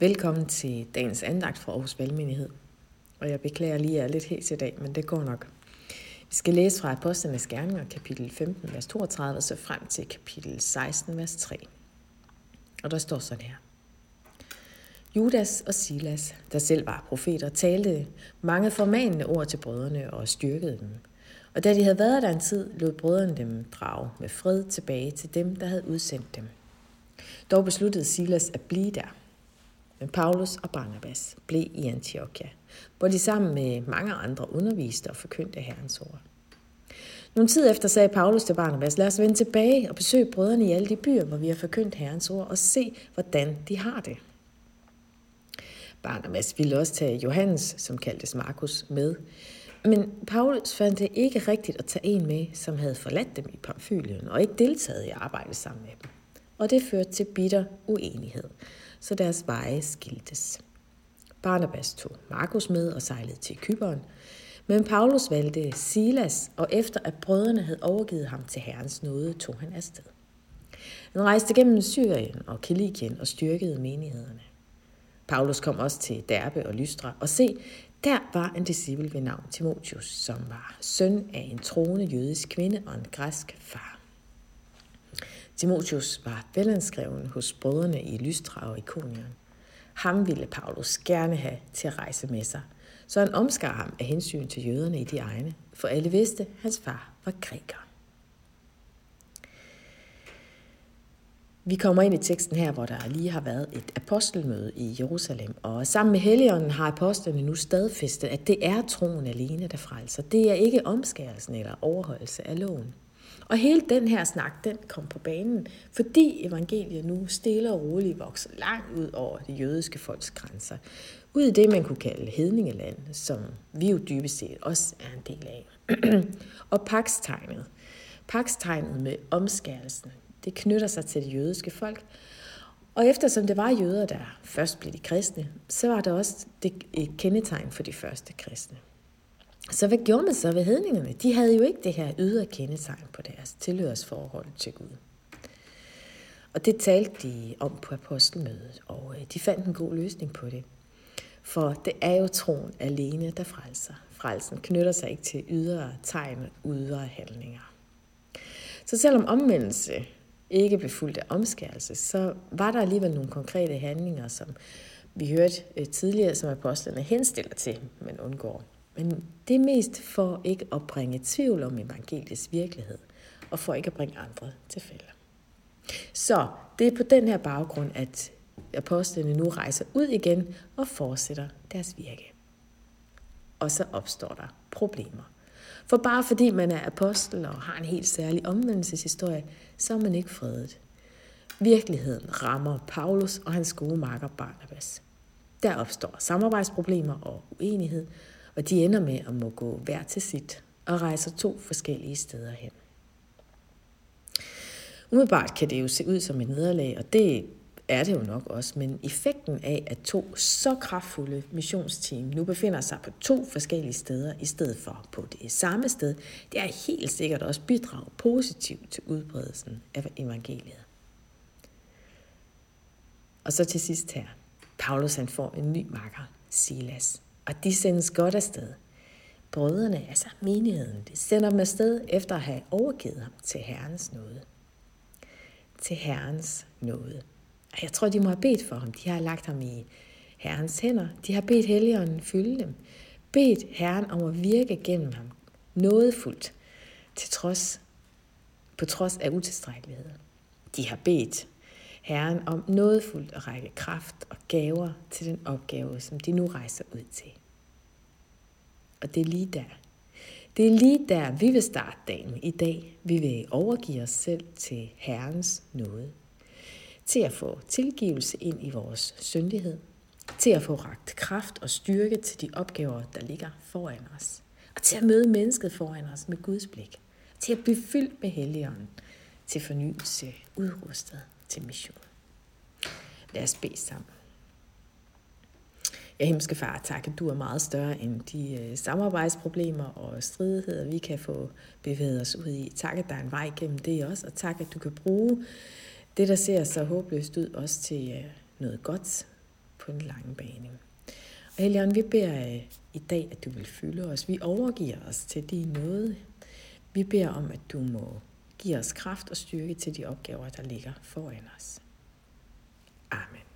Velkommen til dagens andagt fra Aarhus Valgmenighed. Og jeg beklager lige, at jeg er lidt hæs i dag, men det går nok. Vi skal læse fra Apostlenes Gerninger, kapitel 15, vers 32, og så frem til kapitel 16, vers 3. Og der står sådan her. Judas og Silas, der selv var profeter, talte mange formanende ord til brødrene og styrkede dem. Og da de havde været der en tid, lod brødrene dem drage med fred tilbage til dem, der havde udsendt dem. Dog besluttede Silas at blive der. Men Paulus og Barnabas blev i Antiokia, hvor de sammen med mange andre underviste og forkyndte Herrens ord. Nogle tid efter sagde Paulus til Barnabas, lad os vende tilbage og besøge brødrene i alle de byer, hvor vi har forkyndt Herrens ord, og se, hvordan de har det. Barnabas ville også tage Johannes, som kaldtes Markus, med, men Paulus fandt det ikke rigtigt at tage en med, som havde forladt dem i Pamfylien og ikke deltaget i arbejdet sammen med dem. Og det førte til bitter uenighed, så deres veje skiltes. Barnabas tog Markus med og sejlede til Kyberen, men Paulus valgte Silas, og efter at brødrene havde overgivet ham til Herrens nåde, tog han afsted. Han rejste gennem Syrien og Kilikien og styrkede menighederne. Paulus kom også til Derbe og Lystra, og se, der var en disciple ved navn Timotheus, som var søn af en troende jødisk kvinde og en græsk far. Timotheus var velanskreven hos brødrene i Lystra og Ikonien. Ham ville Paulus gerne have til at rejse med sig, så han omskar ham af hensyn til jøderne i de egne, for alle vidste, at hans far var græker. Vi kommer ind i teksten her, hvor der lige har været et apostelmøde i Jerusalem, og sammen med Helligånden har apostlene nu stadfæstet, at det er troen alene, der frelser. Det er ikke omskærelsen eller overholdelse af loven. Og hele den her snak, den kom på banen, fordi evangeliet nu stille og roligt vokser langt ud over de jødiske folks grænser. Ud i det, man kunne kalde hedningeland, som vi jo dybest set også er en del af. Og pakstegnet med omskærelsen, det knytter sig til det jødiske folk. Og eftersom det var jøder, der først blev de kristne, så var det også et kendetegn for de første kristne. Så hvad gjorde man så ved hedningerne? De havde jo ikke det her ydre kendetegn på deres tilhørsforhold til Gud. Og det talte de om på apostelmødet, og de fandt en god løsning på det. For det er jo troen alene, der frelser. Frelsen knytter sig ikke til ydre tegn og ydre handlinger. Så selvom omvendelse ikke blev fulgt af omskærelse, så var der alligevel nogle konkrete handlinger, som vi hørte tidligere, som apostlene henstiller til, men undgår. Men det er mest for ikke at bringe tvivl om evangeliets virkelighed, og for ikke at bringe andre til fælde. Så det er på den her baggrund, at apostlene nu rejser ud igen og fortsætter deres virke. Og så opstår der problemer. For bare fordi man er apostel og har en helt særlig omvendelseshistorie, så er man ikke fredet. Virkeligheden rammer Paulus og hans gode makker Barnabas. Der opstår samarbejdsproblemer og uenighed, og de ender med at må gå hver til sit og rejser to forskellige steder hen. Umiddelbart kan det jo se ud som et nederlag, og det er det jo nok også, men effekten af, at to så kraftfulde missionsteam nu befinder sig på to forskellige steder i stedet for på det samme sted, det er helt sikkert også bidrag positivt til udbredelsen af evangeliet. Og så til sidst her. Paulus han får en ny makker, Silas. Og de sendes godt afsted. Brødrene, altså menigheden, de sender dem afsted efter at have overgivet ham til Herrens nåde. Til Herrens nåde. Og jeg tror, de må have bedt for ham. De har lagt ham i Herrens hænder. De har bedt Helligånden fylde dem. Bedt Herren om at virke gennem ham. Nådefuldt. På trods af utilstrækkelighed. De har bedt Herren om nådefuldt at række kraft og gaver til den opgave, som de nu rejser ud til. Og det er lige der. Det er lige der, vi vil starte dagen i dag. Vi vil overgive os selv til Herrens nåde. Til at få tilgivelse ind i vores syndighed. Til at få rakt kraft og styrke til de opgaver, der ligger foran os. Og til at møde mennesket foran os med Guds blik. Til at blive fyldt med Helligånden. Til fornyelse udrustet til mission. Lad os bede sammen. Ja, himmelske far, tak, at du er meget større end de samarbejdsproblemer og stridigheder, vi kan få bevæget os ud i. Tak, at der er en vej gennem det også, og tak, at du kan bruge det, der ser så håbløst ud, også til noget godt på den lange bane. Og Helligånd, vi beder i dag, at du vil fylde os. Vi overgiver os til din nåde. Vi beder om, at du må give os kraft og styrke til de opgaver, der ligger foran os. Amen.